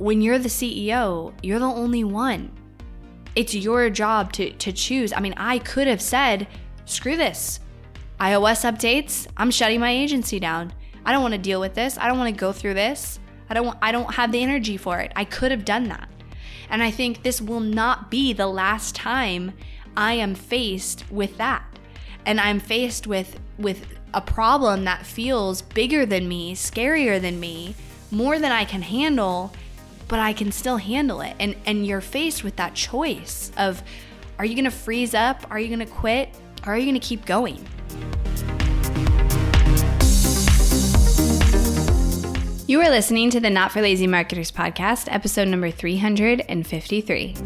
when you're the CEO, you're the only one. It's your job to choose. I mean, I could have said, screw this. iOS updates, I'm shutting my agency down. I don't want to deal with this. I don't want to go through this. I don't have the energy for it. I could have done that. And I think this will not be the last time I am faced with that. And I'm faced with a problem that feels bigger than me, scarier than me, more than I can handle, but I can still handle it. And you're faced with that choice of, are you gonna freeze up? Are you gonna quit? Or are you gonna keep going? You are listening to the Not For Lazy Marketers Podcast, episode number 353.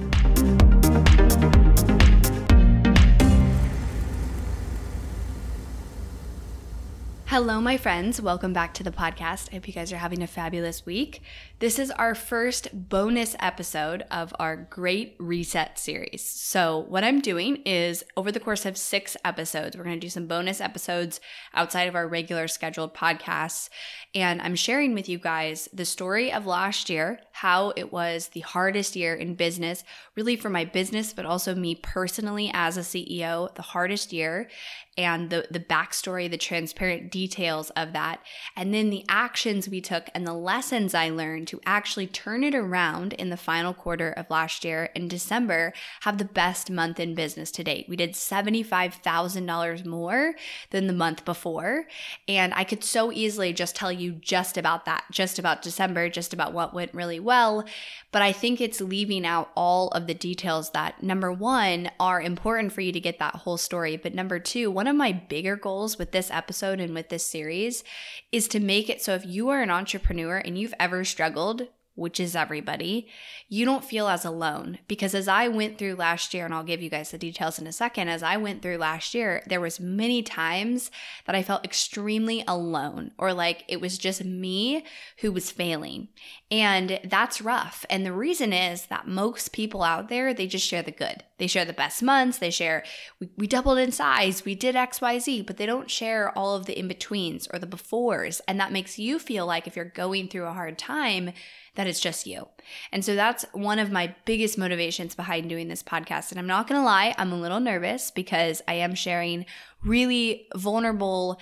Hello, my friends. Welcome back to the podcast. I hope you guys are having a fabulous week. This is our first bonus episode of our Great Reset series. So what I'm doing is, over the course of 6 episodes, we're going to do some bonus episodes outside of our regular scheduled podcasts. And I'm sharing with you guys the story of last year, how it was the hardest year in business, really for my business, but also me personally as a CEO, the hardest year, and the backstory, the transparent details of that, and then the actions we took and the lessons I learned to actually turn it around in the final quarter of last year in December, have the best month in business to date. We did $75,000 more than the month before, and I could so easily just tell you just about that, just about December, just about what went really well, but I think it's leaving out all of the details that, number one, are important for you to get that whole story, but number two, one of my bigger goals with this episode and with this series is to make it so if you are an entrepreneur and you've ever struggled, which is everybody, you don't feel as alone. Because as I went through last year, and I'll give you guys the details in a second, as I went through last year, there was many times that I felt extremely alone, or like it was just me who was failing. And that's rough. And the reason is that most people out there, they just share the good. They share the best months, they share, we doubled in size, we did X, Y, Z, but they don't share all of the in-betweens or the befores. And that makes you feel like if you're going through a hard time, that it's just you. And so that's one of my biggest motivations behind doing this podcast. And I'm not going to lie, I'm a little nervous because I am sharing really vulnerable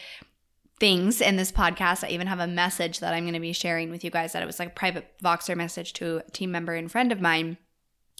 things in this podcast. I even have a message that I'm going to be sharing with you guys that it was like a private Voxer message to a team member and friend of mine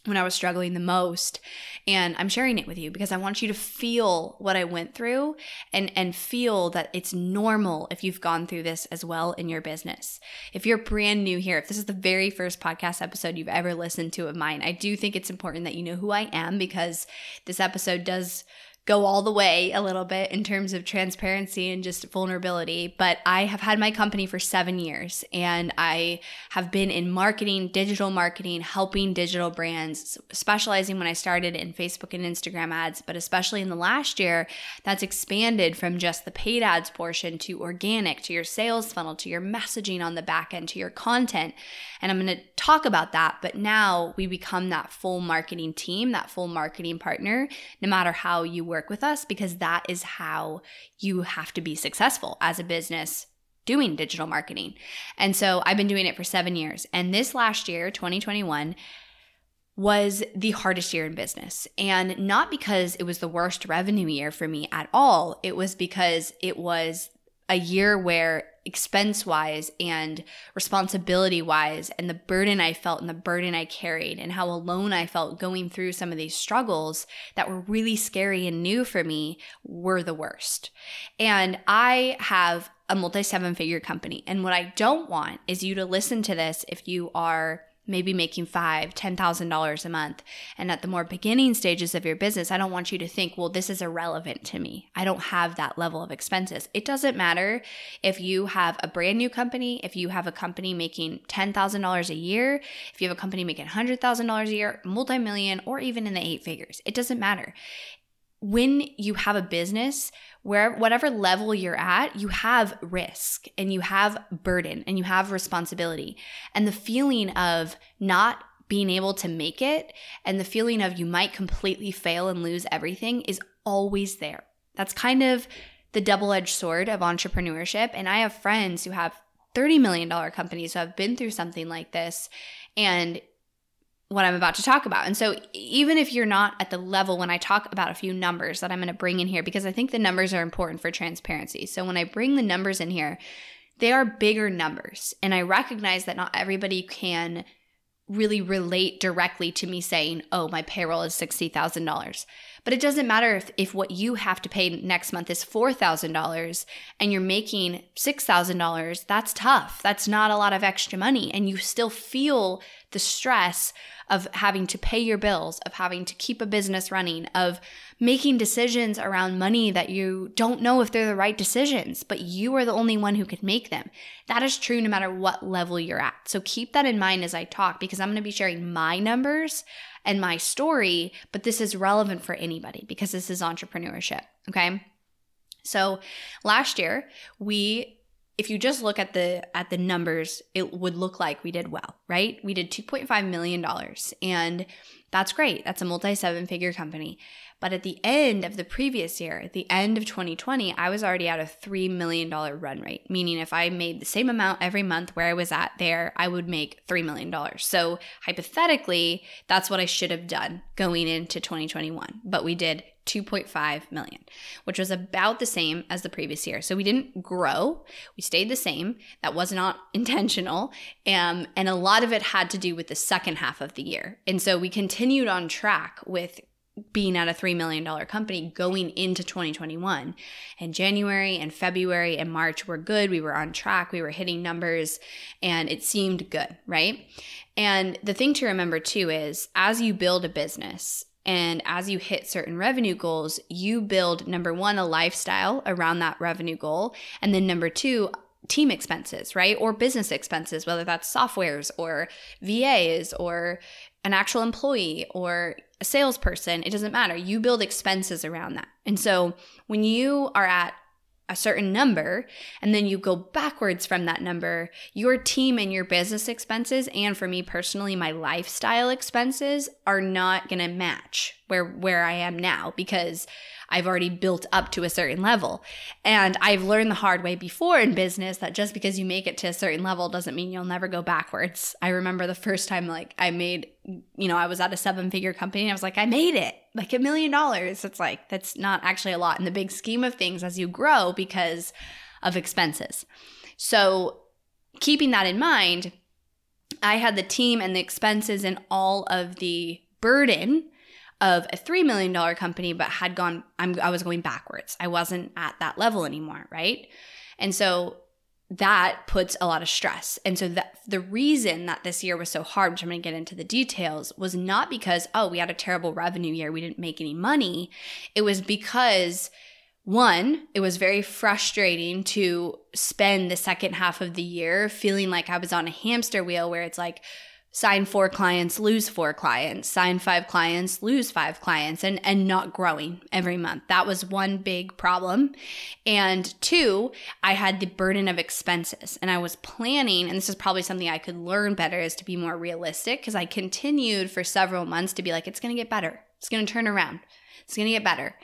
when I was struggling the most, and I'm sharing it with you because I want you to feel what I went through and feel that it's normal if you've gone through this as well in your business. If you're brand new here, if this is the very first podcast episode you've ever listened to of mine, I do think it's important that you know who I am because this episode does go all the way a little bit in terms of transparency and just vulnerability. But I have had my company for 7 years, and I have been in marketing, digital marketing, helping digital brands, specializing when I started in Facebook and Instagram ads, but especially in the last year, that's expanded from just the paid ads portion to organic, to your sales funnel, to your messaging on the back end, to your content. And I'm going to talk about that, but now we become that full marketing team, that full marketing partner, no matter how you work with us, because that is how you have to be successful as a business doing digital marketing. And so I've been doing it for 7 years. And this last year, 2021, was the hardest year in business. And not because it was the worst revenue year for me at all. It was because it was a year where expense-wise and responsibility-wise and the burden I felt and the burden I carried and how alone I felt going through some of these struggles that were really scary and new for me were the worst. And I have a multi-seven-figure company. And what I don't want is you to listen to this if you are maybe making $5,000, $10,000 a month. And at the more beginning stages of your business, I don't want you to think, well, this is irrelevant to me. I don't have that level of expenses. It doesn't matter if you have a brand new company, if you have a company making $10,000 a year, if you have a company making $100,000 a year, multi-million, or even in the 8 figures. It doesn't matter. When you have a business, whatever level you're at, you have risk and you have burden and you have responsibility. And the feeling of not being able to make it and the feeling of you might completely fail and lose everything is always there. That's kind of the double-edged sword of entrepreneurship. And I have friends who have $30 million companies who have been through something like this and what I'm about to talk about. And so even if you're not at the level when I talk about a few numbers that I'm going to bring in here, because I think the numbers are important for transparency. So when I bring the numbers in here, they are bigger numbers. And I recognize that not everybody can really relate directly to me saying, oh, my payroll is $60,000. But it doesn't matter if what you have to pay next month is $4,000 and you're making $6,000, that's tough. That's not a lot of extra money. And you still feel the stress of having to pay your bills, of having to keep a business running, of making decisions around money that you don't know if they're the right decisions, but you are the only one who could make them. That is true no matter what level you're at. So keep that in mind as I talk, because I'm going to be sharing my numbers and my story, but this is relevant for anybody because this is entrepreneurship, okay? So last year, if you just look at the numbers, it would look like we did well, right? We did $2.5 million, and that's great. That's a multi-seven-figure company. But at the end of the previous year, at the end of 2020, I was already at a $3 million run rate, meaning if I made the same amount every month where I was at there, I would make $3 million. So hypothetically, that's what I should have done going into 2021. But we did $2.5 million, which was about the same as the previous year. So we didn't grow. We stayed the same. That was not intentional. And a lot of it had to do with the second half of the year. And so we continued on track with being at a $3 million company going into 2021. And January and February and March were good. We were on track. We were hitting numbers and it seemed good, right? And the thing to remember too is as you build a business and as you hit certain revenue goals, you build, number one, a lifestyle around that revenue goal. And then number two, team expenses, right? Or business expenses, whether that's softwares or VAs or an actual employee or a salesperson, it doesn't matter. You build expenses around that. And so when you are at a certain number and then you go backwards from that number, your team and your business expenses, and for me personally, my lifestyle expenses are not going to match where I am now because I've already built up to a certain level. And I've learned the hard way before in business that just because you make it to a certain level doesn't mean you'll never go backwards. I remember the first time I was at a seven-figure company and I was like, I made it, like $1 million. It's like, that's not actually a lot in the big scheme of things as you grow because of expenses. So keeping that in mind, I had the team and the expenses and all of the burden of a $3 million company, but I was going backwards. I wasn't at that level anymore, right? And so that puts a lot of stress. And so the reason that this year was so hard, which I'm going to get into the details, was not because, we had a terrible revenue year, we didn't make any money. It was because, one, it was very frustrating to spend the second half of the year feeling like I was on a hamster wheel where it's like, sign 4 clients, lose 4 clients, sign 5 clients, lose 5 clients, and not growing every month. That was one big problem. And two, I had the burden of expenses. And I was planning, and this is probably something I could learn better, is to be more realistic, because I continued for several months to be like, it's going to get better. It's going to turn around. It's going to get better.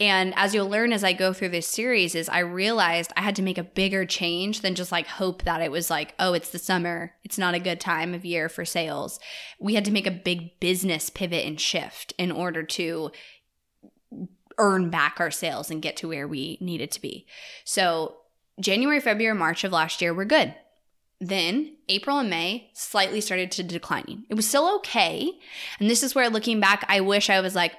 And as you'll learn as I go through this series is I realized I had to make a bigger change than just like hope that it was like, oh, it's the summer. It's not a good time of year for sales. We had to make a big business pivot and shift in order to earn back our sales and get to where we needed to be. So January, February, March of last year were good. Then April and May slightly started to decline. It was still okay. And this is where looking back, I wish I was like,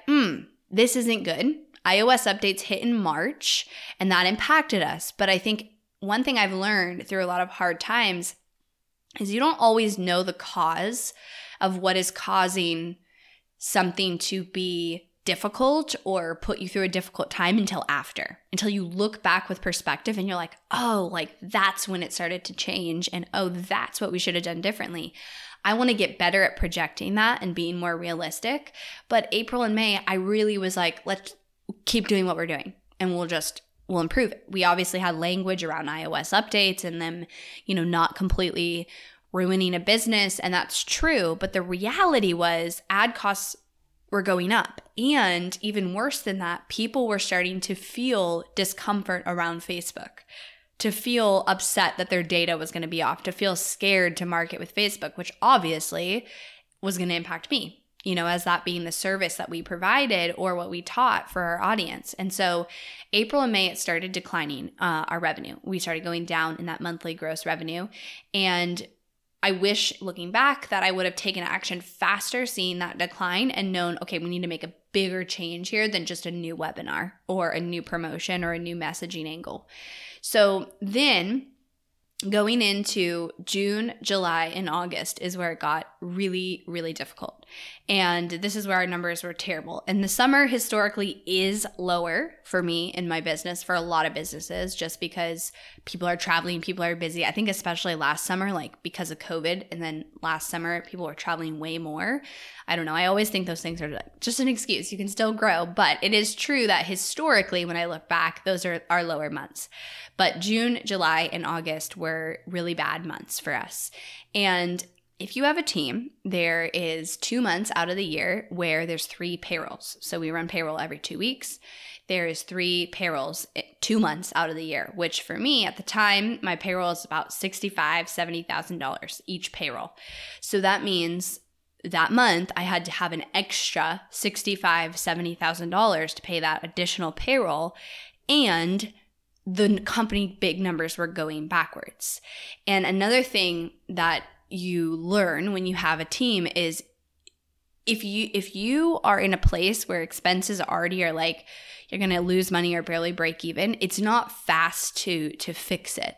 this isn't good. iOS updates hit in March and that impacted us. But I think one thing I've learned through a lot of hard times is you don't always know the cause of what is causing something to be difficult or put you through a difficult time until you look back with perspective and you're like, that's when it started to change and that's what we should have done differently. I want to get better at projecting that and being more realistic. But April and May, I really was like, let's keep doing what we're doing and we'll improve it. We obviously had language around iOS updates and them, not completely ruining a business, and that's true. But the reality was ad costs were going up. And even worse than that, people were starting to feel discomfort around Facebook. to feel upset that their data was going to be off, to feel scared to market with Facebook, which obviously was going to impact me, you know, as that being the service that we provided or what we taught for our audience. And so April and May, it started declining our revenue. We started going down in that monthly gross revenue. And I wish, looking back, that I would have taken action faster, seeing that decline and known, okay, we need to make a bigger change here than just a new webinar or a new promotion or a new messaging angle. So then going into June, July, and August is where it got really, really difficult. And this is where our numbers were terrible. And the summer historically is lower for me in my business, for a lot of businesses, just because people are traveling, people are busy. I think especially last summer, like because of COVID, and then last summer people were traveling way more. I don't know. I always think those things are just an excuse. You can still grow. But it is true that historically, when I look back, those are our lower months. But June, July, and August were really bad months for us. And if you have a team, there is 2 months out of the year where there's 3 payrolls. So we run payroll every 2 weeks. There is 3 payrolls 2 months out of the year, which for me at the time, my payroll is about $65,000, $70,000 each payroll. So that means that month I had to have an extra $65,000, $70,000 to pay that additional payroll, and the company big numbers were going backwards. And another thing that you learn when you have a team is if you are in a place where expenses already are like you're going to lose money or barely break even, it's not fast to fix it.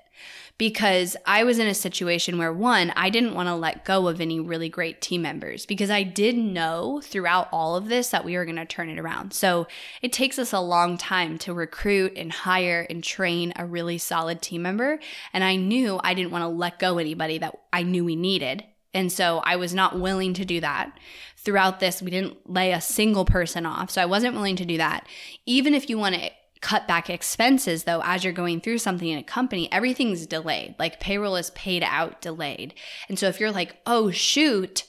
Because I was in a situation where, one, I didn't want to let go of any really great team members because I did know throughout all of this that we were going to turn it around. So it takes us a long time to recruit and hire and train a really solid team member. And I knew I didn't want to let go anybody that I knew we needed. And so I was not willing to do that. Throughout this, we didn't lay a single person off. So I wasn't willing to do that. Even if you want to cut back expenses, though, as you're going through something in a company, everything's delayed. Like payroll is paid out delayed. And so if you're like, oh, shoot,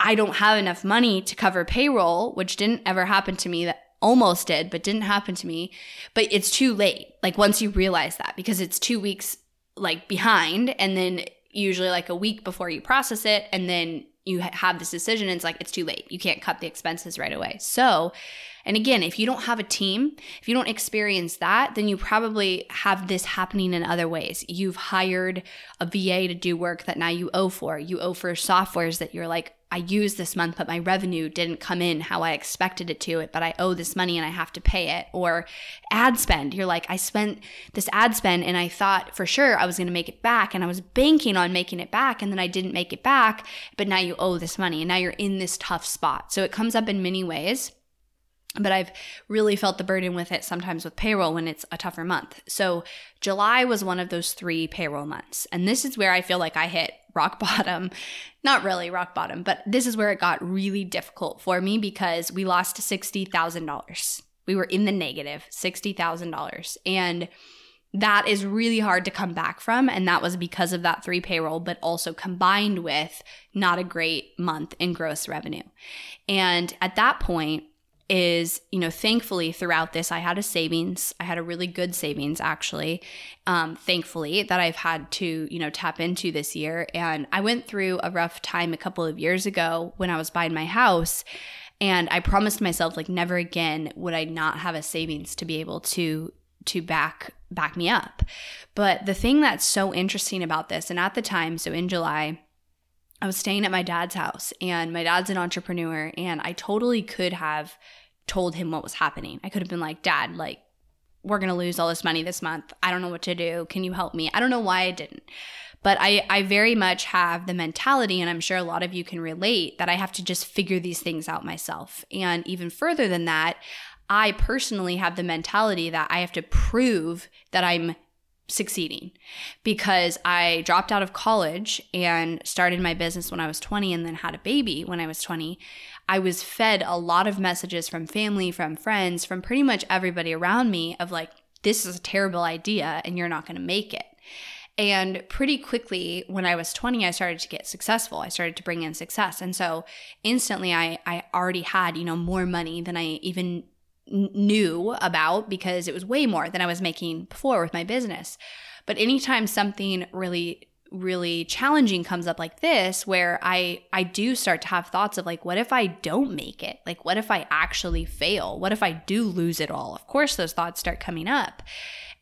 I don't have enough money to cover payroll, which didn't ever happen to me, that almost did, but didn't happen to me. But it's too late. Like once you realize that, because it's 2 weeks like behind, and then usually like a week before you process it. And then you have this decision and it's like, it's too late. You can't cut the expenses right away. So, and again, if you don't have a team, if you don't experience that, then you probably have this happening in other ways. You've hired a VA to do work that now you owe for. You owe for softwares that you're like, I used this month, but my revenue didn't come in how I expected it to, but I owe this money and I have to pay it. Or ad spend. You're like, I spent this ad spend and I thought for sure I was going to make it back, and I was banking on making it back, and then I didn't make it back, but now you owe this money and now you're in this tough spot. So it comes up in many ways, but I've really felt the burden with it sometimes with payroll when it's a tougher month. So July was one of those 3 payroll months. And this is where I feel like I hit rock bottom. Not really rock bottom, but this is where it got really difficult for me because we lost $60,000. We were in the negative, $60,000. And that is really hard to come back from. And that was because of that 3 payroll, but also combined with not a great month in gross revenue. And at that point, is, you know, thankfully throughout this, I had a savings. I had a really good savings, actually, thankfully, that I've had to, you know, tap into this year. And I went through a rough time a couple of years ago when I was buying my house, and I promised myself, like, never again would I not have a savings to be able to back me up. But the thing that's so interesting about this, and at the time, so in July, I was staying at my dad's house, and my dad's an entrepreneur, and I totally could have told him what was happening. I could have been like, Dad, like, we're going to lose all this money this month. I don't know what to do. Can you help me? I don't know why I didn't. But I very much have the mentality, and I'm sure a lot of you can relate, that I have to just figure these things out myself. And even further than that, I personally have the mentality that I have to prove that I'm succeeding, because I dropped out of college and started my business when I was 20 and then had a baby when I was 20. I was fed a lot of messages from family, from friends, from pretty much everybody around me of like, this is a terrible idea and you're not going to make it. And pretty quickly, when I was 20, I started to get successful. I started to bring in success. And so instantly I already had, you know, more money than I even knew about because it was way more than I was making before with my business. But anytime something really, really challenging comes up like this, where I do start to have thoughts of like, what if I don't make it? Like, what if I actually fail? What if I do lose it all? Of course, those thoughts start coming up.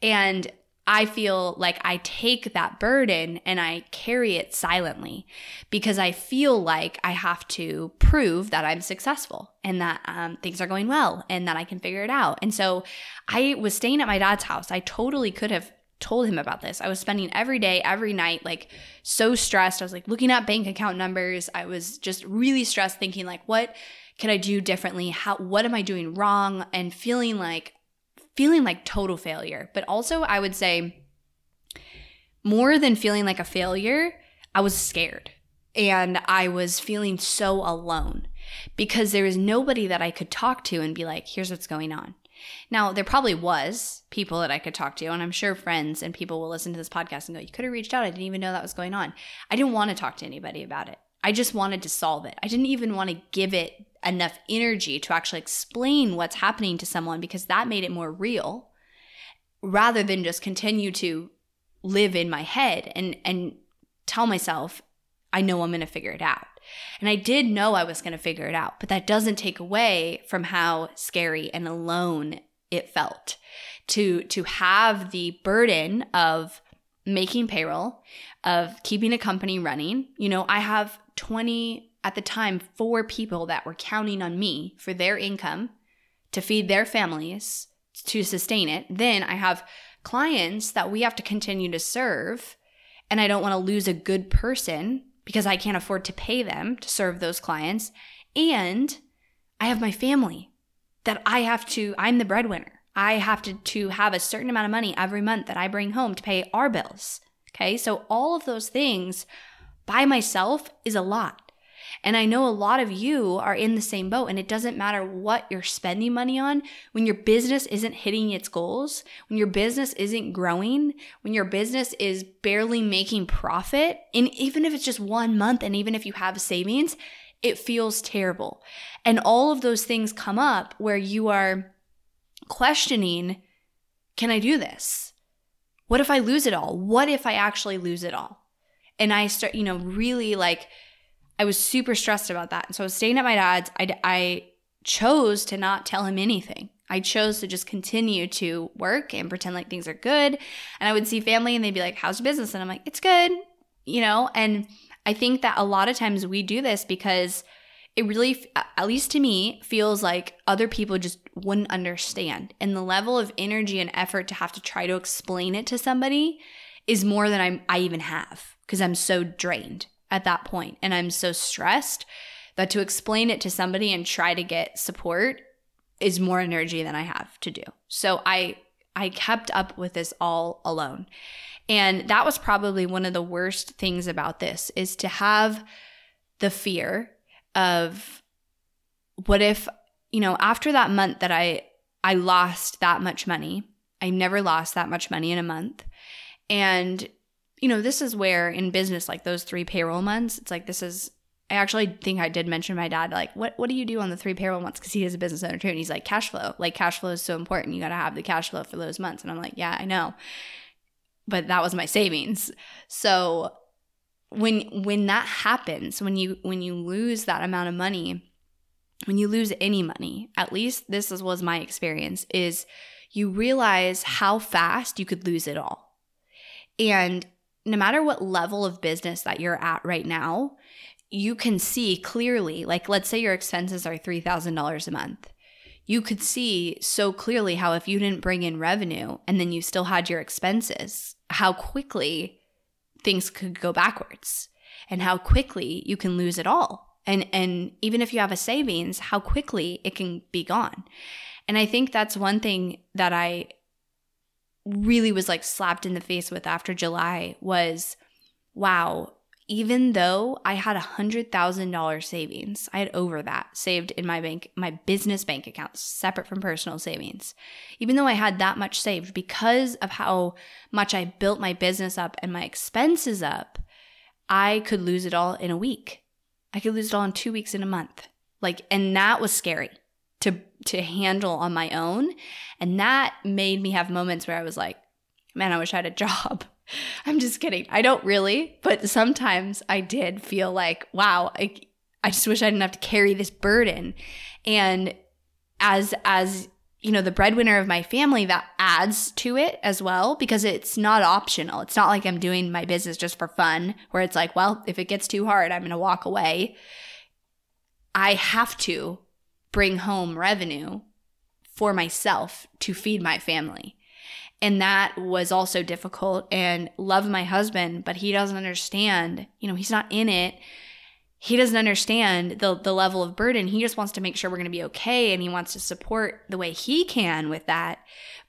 And I feel like I take that burden and I carry it silently because I feel like I have to prove that I'm successful and that things are going well and that I can figure it out. And so I was staying at my dad's house. I totally could have told him about this. I was spending every day, every night, like so stressed. I was like looking at bank account numbers. I was just really stressed thinking like, what can I do differently? What am I doing wrong? And feeling like total failure. But also I would say more than feeling like a failure, I was scared and I was feeling so alone because there was nobody that I could talk to and be like, here's what's going on. Now, there probably was people that I could talk to, and I'm sure friends and people will listen to this podcast and go, you could have reached out. I didn't even know that was going on. I didn't want to talk to anybody about it. I just wanted to solve it. I didn't even want to give it enough energy to actually explain what's happening to someone because that made it more real rather than just continue to live in my head and tell myself, I know I'm going to figure it out. And I did know I was going to figure it out, but that doesn't take away from how scary and alone it felt to have the burden of making payroll, of keeping a company running. You know, I have 4 people that were counting on me for their income to feed their families, to sustain it. Then I have clients that we have to continue to serve, and I don't want to lose a good person because I can't afford to pay them to serve those clients. And I have my family that I'm the breadwinner. I have to have a certain amount of money every month that I bring home to pay our bills. Okay, so all of those things by myself is a lot. And I know a lot of you are in the same boat, and it doesn't matter what you're spending money on. When your business isn't hitting its goals, when your business isn't growing, when your business is barely making profit, and even if it's just one month and even if you have savings, it feels terrible. And all of those things come up where you are questioning, can I do this? What if I lose it all? What if I actually lose it all? And I start, really like – I was super stressed about that. And so I was staying at my dad's. I chose to not tell him anything. I chose to just continue to work and pretend like things are good. And I would see family and they'd be like, how's your business? And I'm like, it's good, And I think that a lot of times we do this because it really, at least to me, feels like other people just wouldn't understand. And the level of energy and effort to have to try to explain it to somebody is more than I even have because I'm so drained at that point. And I'm so stressed that to explain it to somebody and try to get support is more energy than I have to do. So I kept up with this all alone. And that was probably one of the worst things about this is to have the fear of what if, after that month that I lost that much money, I never lost that much money in a month. And this is where in business, like those 3 payroll months, it's like I actually think I did mention my dad, like, what do you do on the 3 payroll months? Because he is a business owner too. And he's like, cash flow. Like cash flow is so important. You got to have the cash flow for those months. And I'm like, yeah, I know. But that was my savings. So when that happens, when you lose that amount of money, when you lose any money, at least this was my experience, is you realize how fast you could lose it all. And no matter what level of business that you're at right now, you can see clearly, like let's say your expenses are $3,000 a month. You could see so clearly how if you didn't bring in revenue and then you still had your expenses, how quickly things could go backwards and how quickly you can lose it all. And even if you have a savings, how quickly it can be gone. And I think that's one thing that I really was like slapped in the face with after July was, wow, even though I had $100,000 savings, I had over that saved in my business bank account, separate from personal savings. Even though I had that much saved because of how much I built my business up and my expenses up, I could lose it all in a week. I could lose it all in 2 weeks, in a month. And that was scary to handle on my own. And that made me have moments where I was like, man, I wish I had a job. I'm just kidding. I don't really, but sometimes I did feel like, wow, I just wish I didn't have to carry this burden. And as you know, the breadwinner of my family, that adds to it as well, because it's not optional. It's not like I'm doing my business just for fun, where it's like, well, if it gets too hard, I'm going to walk away. I have to bring home revenue for myself to feed my family. And that was also difficult. And love my husband, but he doesn't understand. You know, he's not in it. He doesn't understand the level of burden. He just wants to make sure we're going to be okay, and he wants to support the way he can with that.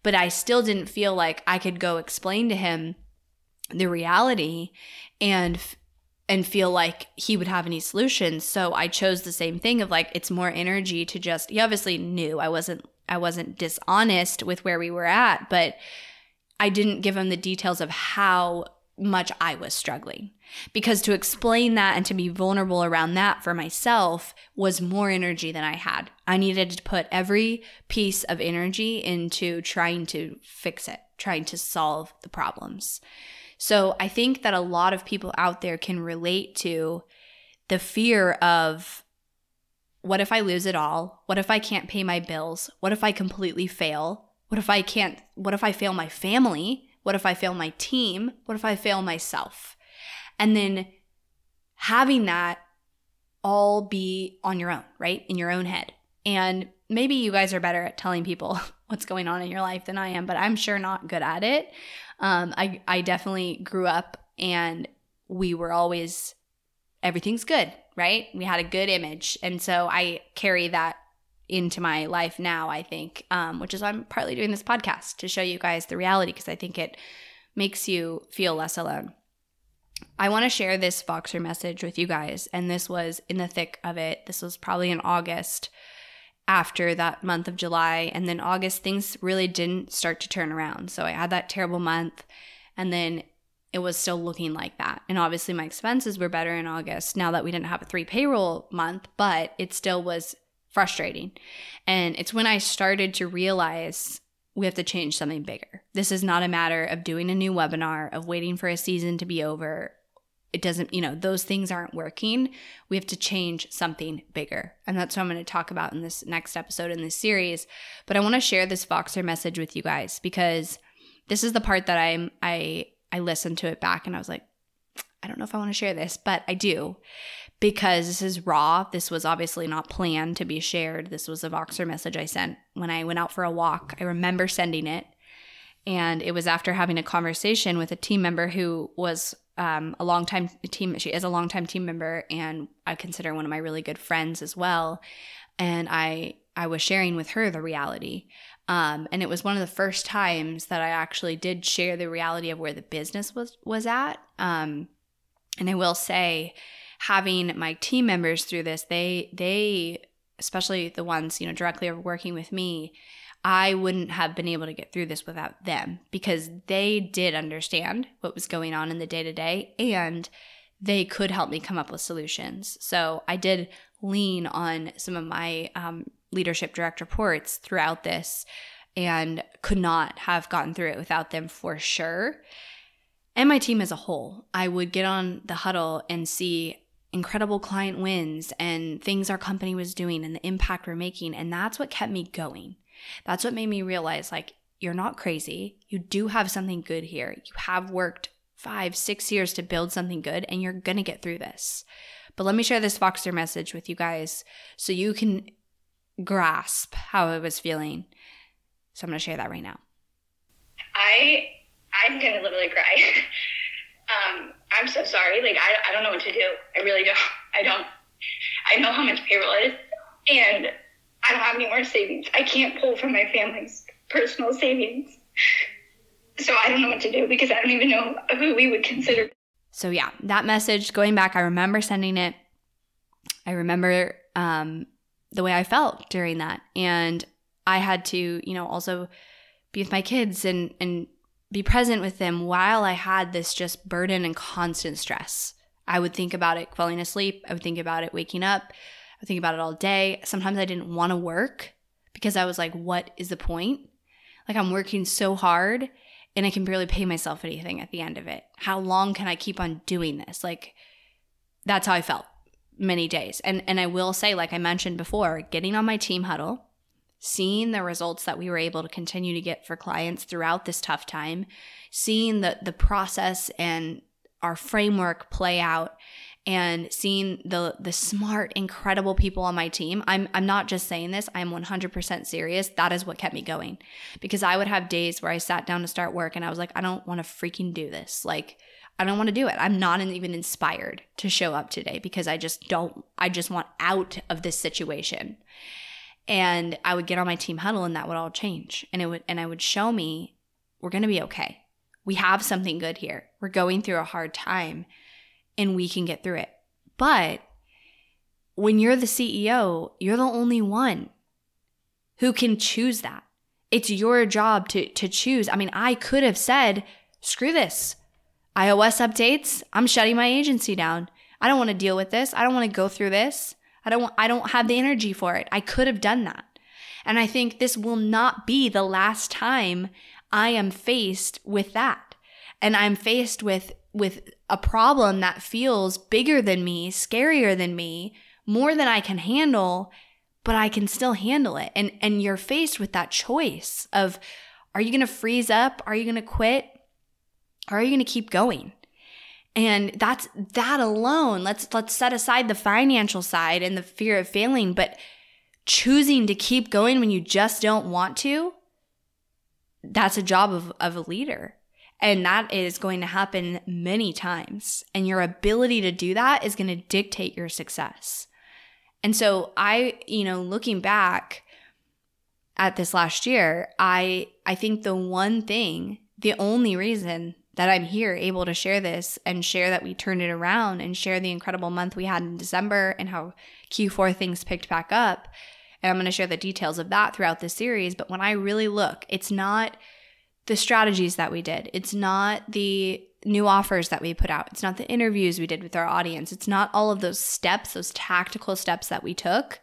But I still didn't feel like I could go explain to him the reality and feel like he would have any solutions. So I chose the same thing of like, it's more energy to just, he obviously knew I wasn't dishonest with where we were at, but I didn't give him the details of how much I was struggling, because to explain that and to be vulnerable around that for myself was more energy than I had. I needed to put every piece of energy into trying to fix it, trying to solve the problems. So I think that a lot of people out there can relate to the fear of, what if I lose it all? What if I can't pay my bills? What if I completely fail? What if I fail my family? What if I fail my team? What if I fail myself? And then having that all be on your own, right? In your own head. And maybe you guys are better at telling people what's going on in your life than I am, but I'm sure not good at it. I definitely grew up and we were always, everything's good, right? We had a good image. And so I carry that into my life now, I think, which is why I'm partly doing this podcast, to show you guys the reality, because I think it makes you feel less alone. I want to share this Voxer message with you guys. And this was in the thick of it. This was probably in August, after that month of July. And then August, things really didn't start to turn around. So I had that terrible month, and then it was still looking like that. And obviously my expenses were better in August now that we didn't have a 3 payroll month, but it still was frustrating. And it's when I started to realize we have to change something bigger. This is not a matter of doing a new webinar, of waiting for a season to be over. It doesn't, you know, those things aren't working. We have to change something bigger. And that's what I'm going to talk about in this next episode in this series. But I want to share this Voxer message with you guys, because this is the part that I listened to it back and I was like, I don't know if I want to share this, but I do, because this is raw. This was obviously not planned to be shared. This was a Voxer message I sent when I went out for a walk. I remember sending it, and it was after having a conversation with a team member who was she is a longtime team member, and I consider one of my really good friends as well. And I was sharing with her the reality. And it was one of the first times that I actually did share the reality of where the business was at. And I will say, having my team members through this, they especially the ones, you know, directly working with me, I wouldn't have been able to get through this without them, because they did understand what was going on in the day-to-day, and they could help me come up with solutions. So I did lean on some of my leadership direct reports throughout this, and could not have gotten through it without them for sure. And my team as a whole. I would get on the huddle and see incredible client wins and things our company was doing and the impact we're making. And that's what kept me going. That's what made me realize, like, you're not crazy. You do have something good here. You have worked 5-6 years to build something good, and you're going to get through this. But let me share this Voxer message with you guys so you can grasp how I was feeling. So I'm going to share that right now. I'm going to literally cry. I'm so sorry. Like, I don't know what to do. I really don't. I know how much payroll is, and I don't have any more savings. I can't pull from my family's personal savings. So I don't know what to do, because I don't even know who we would consider. So yeah, that message, going back, I remember sending it. I remember the way I felt during that. And I had to, you know, also be with my kids and be present with them while I had this just burden and constant stress. I would think about it falling asleep. I would think about it waking up. I would think about it all day. Sometimes I didn't want to work. because I was like, what is the point? Like, I'm working so hard and I can barely pay myself anything at the end of it. How long can I keep on doing this? Like, that's how I felt many days. And I will say, like I mentioned before, getting on my team huddle, seeing the results that we were able to continue to get for clients throughout this tough time, seeing the process and our framework play out, and seeing the smart, incredible people on my team. I'm not just saying this. I'm 100% serious. That is what kept me going, because I would have days where I sat down to start work and I was like, I don't want to freaking do this. Like, I don't want to do it. I'm not even inspired to show up today because I just want out of this situation. And I would get on my team huddle and that would all change. And I would show me, we're going to be okay. We have something good here. We're going through a hard time and we can get through it. But when you're the CEO, you're the only one who can choose that. It's your job to choose. I mean, I could have said, screw this. iOS updates, I'm shutting my agency down. I don't want to deal with this. I don't want to go through this. I don't have the energy for it. I could have done that. And I think this will not be the last time I am faced with that. And I'm faced with a problem that feels bigger than me, scarier than me, more than I can handle, but I can still handle it. And you're faced with that choice of, are you going to freeze up? Are you going to quit? Or are you going to keep going? And that's that alone. Let's set aside the financial side and the fear of failing, but choosing to keep going when you just don't want to, that's a job of a leader. And that is going to happen many times. And your ability to do that is going to dictate your success. And so looking back at this last year, I think the only reason that I'm here able to share this and share that we turned it around and share the incredible month we had in December and how Q4 things picked back up. And I'm going to share the details of that throughout this series. But when I really look, it's not the strategies that we did. It's not the new offers that we put out. It's not the interviews we did with our audience. It's not all of those steps, those tactical steps that we took.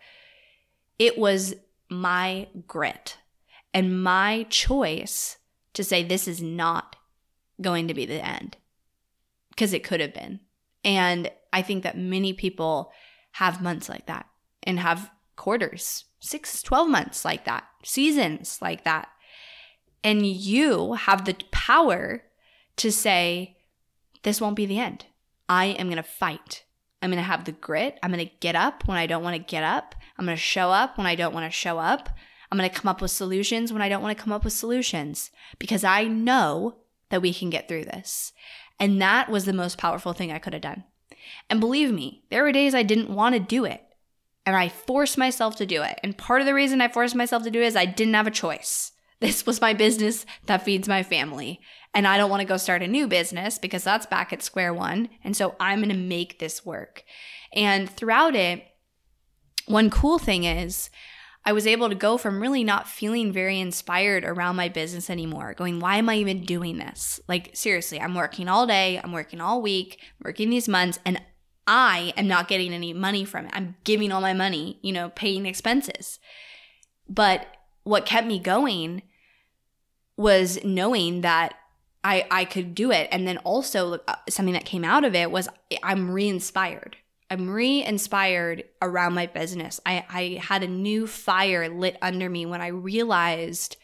It was my grit and my choice to say this is not going to be the end, because it could have been. And I think that many people have months like that and have quarters, 12 months like that, seasons like that. And you have the power to say, this won't be the end. I am going to fight. I'm going to have the grit. I'm going to get up when I don't want to get up. I'm going to show up when I don't want to show up. I'm going to come up with solutions when I don't want to come up with solutions, because I know that we can get through this. And that was the most powerful thing I could have done. And believe me, there were days I didn't want to do it, and I forced myself to do it. And part of the reason I forced myself to do it is I didn't have a choice. This was my business that feeds my family, and I don't want to go start a new business because that's back at square one. And so I'm going to make this work. And throughout it, one cool thing is, I was able to go from really not feeling very inspired around my business anymore, going, why am I even doing this? Like, seriously, I'm working all day, I'm working all week, I'm working these months, and I am not getting any money from it. I'm giving all my money, paying expenses. But what kept me going was knowing that I could do it. And then also something that came out of it was I'm re-inspired. I'm re-inspired around my business. I had a new fire lit under me when I realized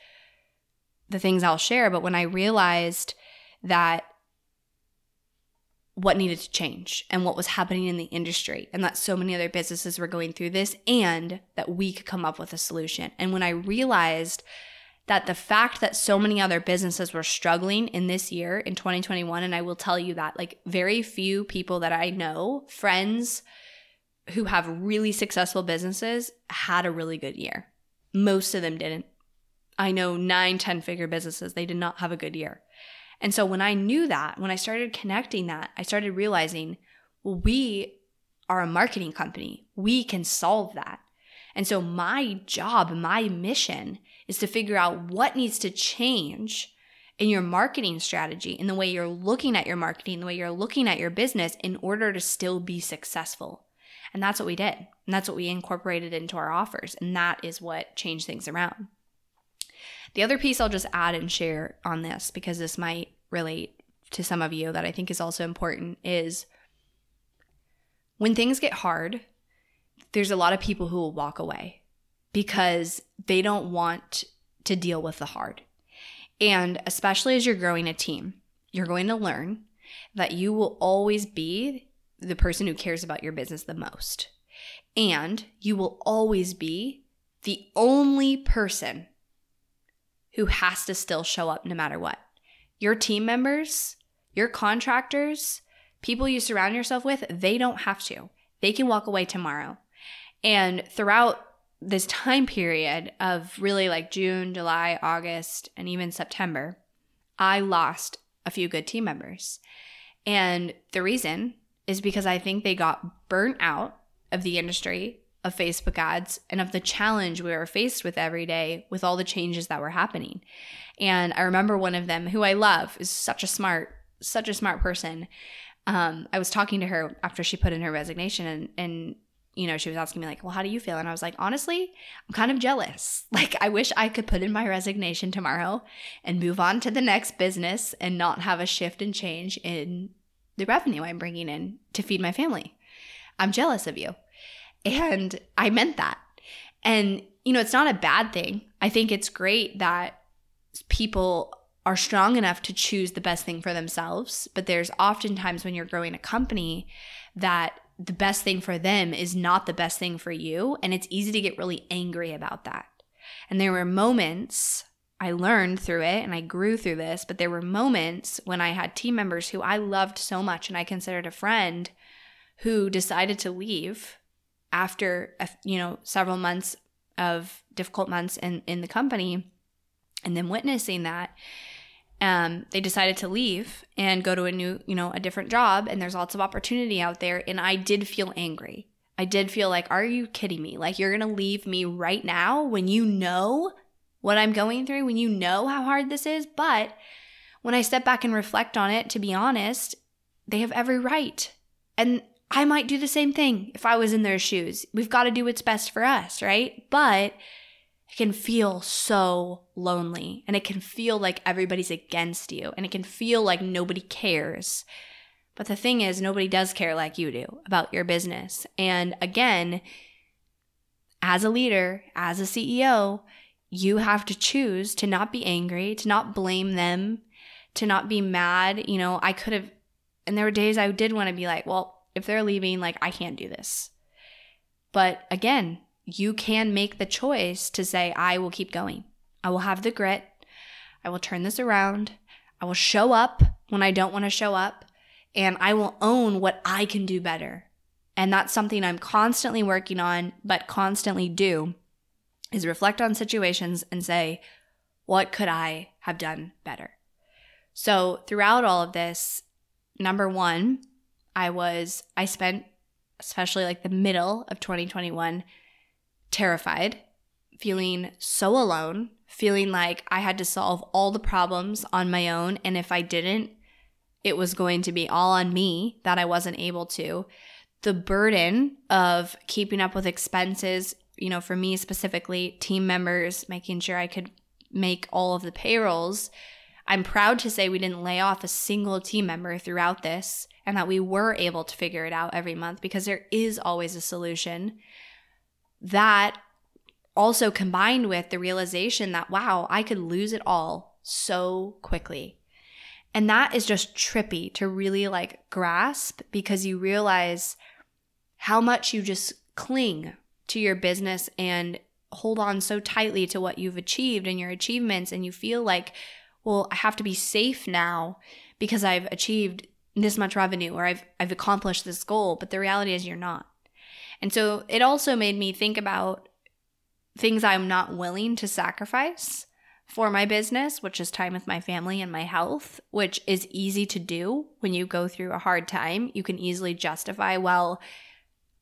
the things I'll share, but when I realized that what needed to change and what was happening in the industry, and that so many other businesses were going through this, and that we could come up with a solution. And when I realized that the fact that so many other businesses were struggling in this year, in 2021, and I will tell you that, like, very few people that I know, friends who have really successful businesses, had a really good year. Most of them didn't. I know 9-10-figure businesses, they did not have a good year. And so when I knew that, when I started connecting that, I started realizing, well, we are a marketing company. We can solve that. And so my job, my mission is to figure out what needs to change in your marketing strategy, in the way you're looking at your marketing, the way you're looking at your business, in order to still be successful. And that's what we did. And that's what we incorporated into our offers. And that is what changed things around. The other piece I'll just add and share on this, because this might relate to some of you, that I think is also important, is when things get hard, there's a lot of people who will walk away because they don't want to deal with the hard. And especially as you're growing a team, you're going to learn that you will always be the person who cares about your business the most. And you will always be the only person who has to still show up no matter what. Your team members, your contractors, people you surround yourself with, they don't have to. They can walk away tomorrow. And throughout this time period of really like June, July, August, and even September, I lost a few good team members. And the reason is because I think they got burnt out of the industry, of Facebook ads, and of the challenge we were faced with every day with all the changes that were happening. And I remember one of them, who I love, is such a smart person. I was talking to her after she put in her resignation, and you know, she was asking me like, well, how do you feel? And I was like, honestly, I'm kind of jealous. Like, I wish I could put in my resignation tomorrow and move on to the next business and not have a shift and change in the revenue I'm bringing in to feed my family. I'm jealous of you. And I meant that. And, you know, it's not a bad thing. I think it's great that people are strong enough to choose the best thing for themselves. But there's oftentimes when you're growing a company that the best thing for them is not the best thing for you. And it's easy to get really angry about that. And there were moments, I learned through it and I grew through this, but there were moments when I had team members who I loved so much and I considered a friend, who decided to leave after, you know, several months of difficult months in the company, and then witnessing that. They decided to leave and go to a new, you know, a different job, and there's lots of opportunity out there. And I did feel angry. I did feel like, are you kidding me? Like, you're going to leave me right now when you know what I'm going through, when you know how hard this is. But when I step back and reflect on it, to be honest, they have every right. And I might do the same thing if I was in their shoes. We've got to do what's best for us, right? But it can feel so lonely, and it can feel like everybody's against you, and it can feel like nobody cares. But the thing is, nobody does care like you do about your business. And again, as a leader, as a CEO, you have to choose to not be angry, to not blame them, to not be mad. You know, I could have, and there were days I did want to be like, well, if they're leaving, like, I can't do this. But again, you can make the choice to say, I will keep going. I will have the grit. I will turn this around. I will show up when I don't want to show up. And I will own what I can do better. And that's something I'm constantly working on, but constantly do, is reflect on situations and say, what could I have done better? So throughout all of this, number one, I spent, especially like the middle of 2021, terrified, feeling so alone, feeling like I had to solve all the problems on my own, and if I didn't, it was going to be all on me that I wasn't able to. The burden of keeping up with expenses, you know, for me specifically, team members, making sure I could make all of the payrolls. I'm proud to say we didn't lay off a single team member throughout this, and that we were able to figure it out every month, because there is always a solution. That also combined with the realization that, wow, I could lose it all so quickly. And that is just trippy to really like grasp, because you realize how much you just cling to your business and hold on so tightly to what you've achieved and your achievements. And you feel like, well, I have to be safe now because I've achieved this much revenue, or I've accomplished this goal. But the reality is you're not. And so it also made me think about things I'm not willing to sacrifice for my business, which is time with my family and my health, which is easy to do when you go through a hard time. You can easily justify, well,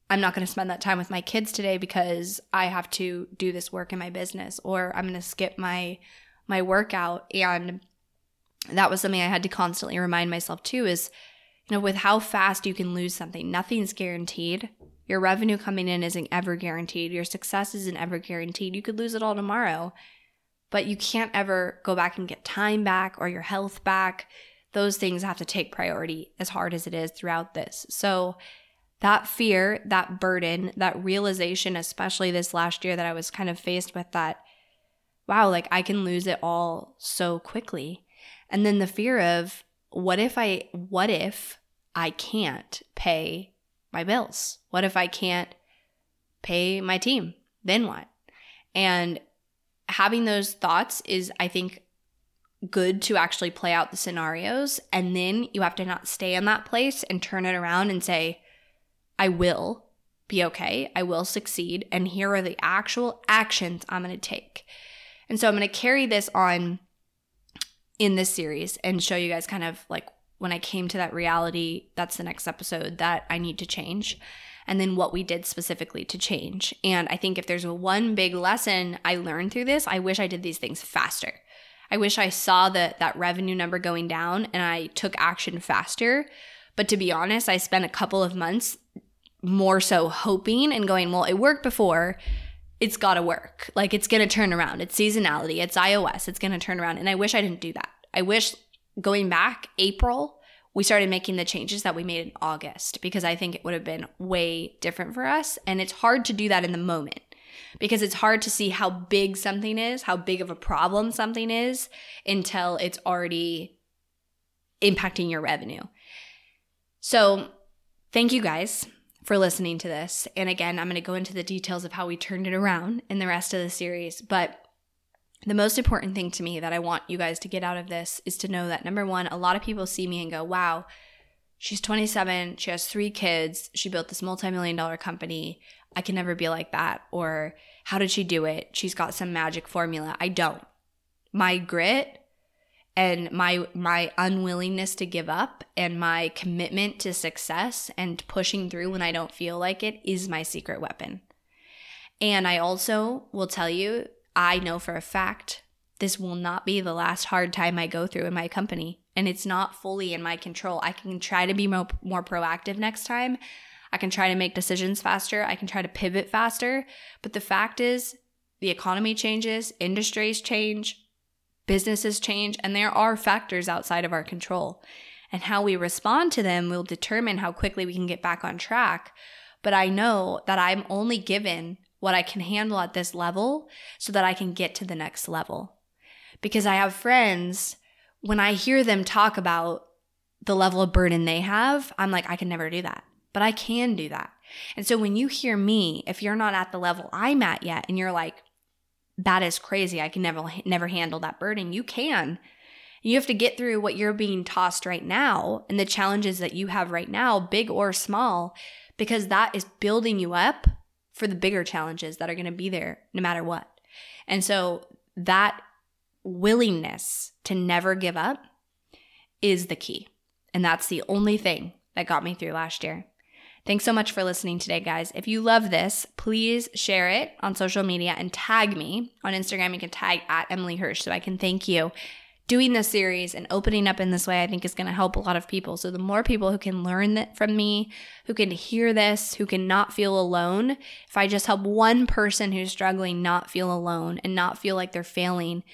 I'm not going to spend that time with my kids today because I have to do this work in my business, or I'm going to skip my workout. And that was something I had to constantly remind myself too, is, you know, with how fast you can lose something, nothing's guaranteed. Your revenue coming in isn't ever guaranteed. Your success isn't ever guaranteed. You could lose it all tomorrow, but you can't ever go back and get time back or your health back. Those things have to take priority as hard as it is throughout this. So that fear, that burden, that realization, especially this last year that I was kind of faced with that, wow, like I can lose it all so quickly. And then the fear of what if I can't pay my bills? What if I can't pay my team? Then what? And having those thoughts is, I think, good to actually play out the scenarios. And then you have to not stay in that place and turn it around and say, I will be okay. I will succeed. And here are the actual actions I'm going to take. And so I'm going to carry this on in this series and show you guys kind of like when I came to that reality, that's the next episode that I need to change, and then what we did specifically to change. And I think if there's one big lesson I learned through this, I wish I did these things faster. I wish I saw that revenue number going down and I took action faster. But to be honest, I spent a couple of months more so hoping and going, well, it worked before. It's got to work. Like, it's going to turn around. It's seasonality. It's iOS. It's going to turn around. And I wish I didn't do that. I wish going back April, we started making the changes that we made in August, because I think it would have been way different for us. And it's hard to do that in the moment because it's hard to see how big something is, how big of a problem something is until it's already impacting your revenue. So thank you guys for listening to this. And again, I'm going to go into the details of how we turned it around in the rest of the series. But the most important thing to me that I want you guys to get out of this is to know that, number one, a lot of people see me and go, wow, she's 27, she has 3 kids, she built this multi-million-dollar company, I can never be like that, or how did she do it? She's got some magic formula. I don't. My grit and my unwillingness to give up and my commitment to success and pushing through when I don't feel like it is my secret weapon. And I also will tell you, I know for a fact this will not be the last hard time I go through in my company, and it's not fully in my control. I can try to be more proactive next time. I can try to make decisions faster. I can try to pivot faster. But the fact is, the economy changes, industries change, businesses change, and there are factors outside of our control. And how we respond to them will determine how quickly we can get back on track. But I know that I'm only given what I can handle at this level so that I can get to the next level. Because I have friends, when I hear them talk about the level of burden they have, I'm like, I can never do that. But I can do that. And so when you hear me, if you're not at the level I'm at yet and you're like, that is crazy, I can never handle that burden. You can. You have to get through what you're being tossed right now and the challenges that you have right now, big or small, because that is building you up for the bigger challenges that are going to be there no matter what. And so that willingness to never give up is the key. And that's the only thing that got me through last year. Thanks so much for listening today, guys. If you love this, please share it on social media and tag me. On Instagram, you can tag @EmilyHirsch so I can thank you. Doing this series and opening up in this way, I think, is going to help a lot of people. So the more people who can learn that from me, who can hear this, who can not feel alone, if I just help one person who's struggling not feel alone and not feel like they're failing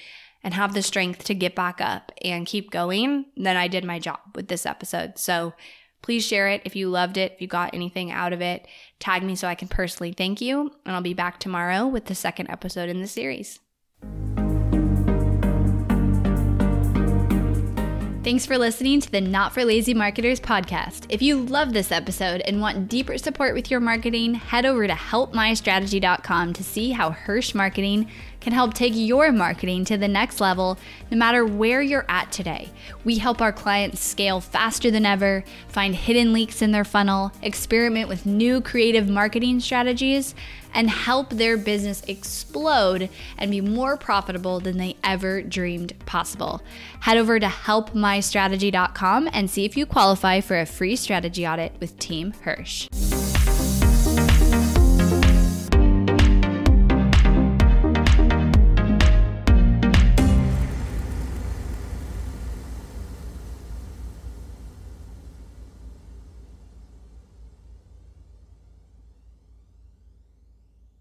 and have the strength to get back up and keep going, then I did my job with this episode. So please share it if you loved it, if you got anything out of it. Tag me so I can personally thank you, and I'll be back tomorrow with the second episode in the series. Thanks for listening to the Not For Lazy Marketers podcast. If you love this episode and want deeper support with your marketing, head over to helpmystrategy.com to see how Hirsch Marketing can help take your marketing to the next level, no matter where you're at today. We help our clients scale faster than ever, find hidden leaks in their funnel, experiment with new creative marketing strategies, and help their business explode and be more profitable than they ever dreamed possible. Head over to helpmystrategy.com and see if you qualify for a free strategy audit with Team Hirsch.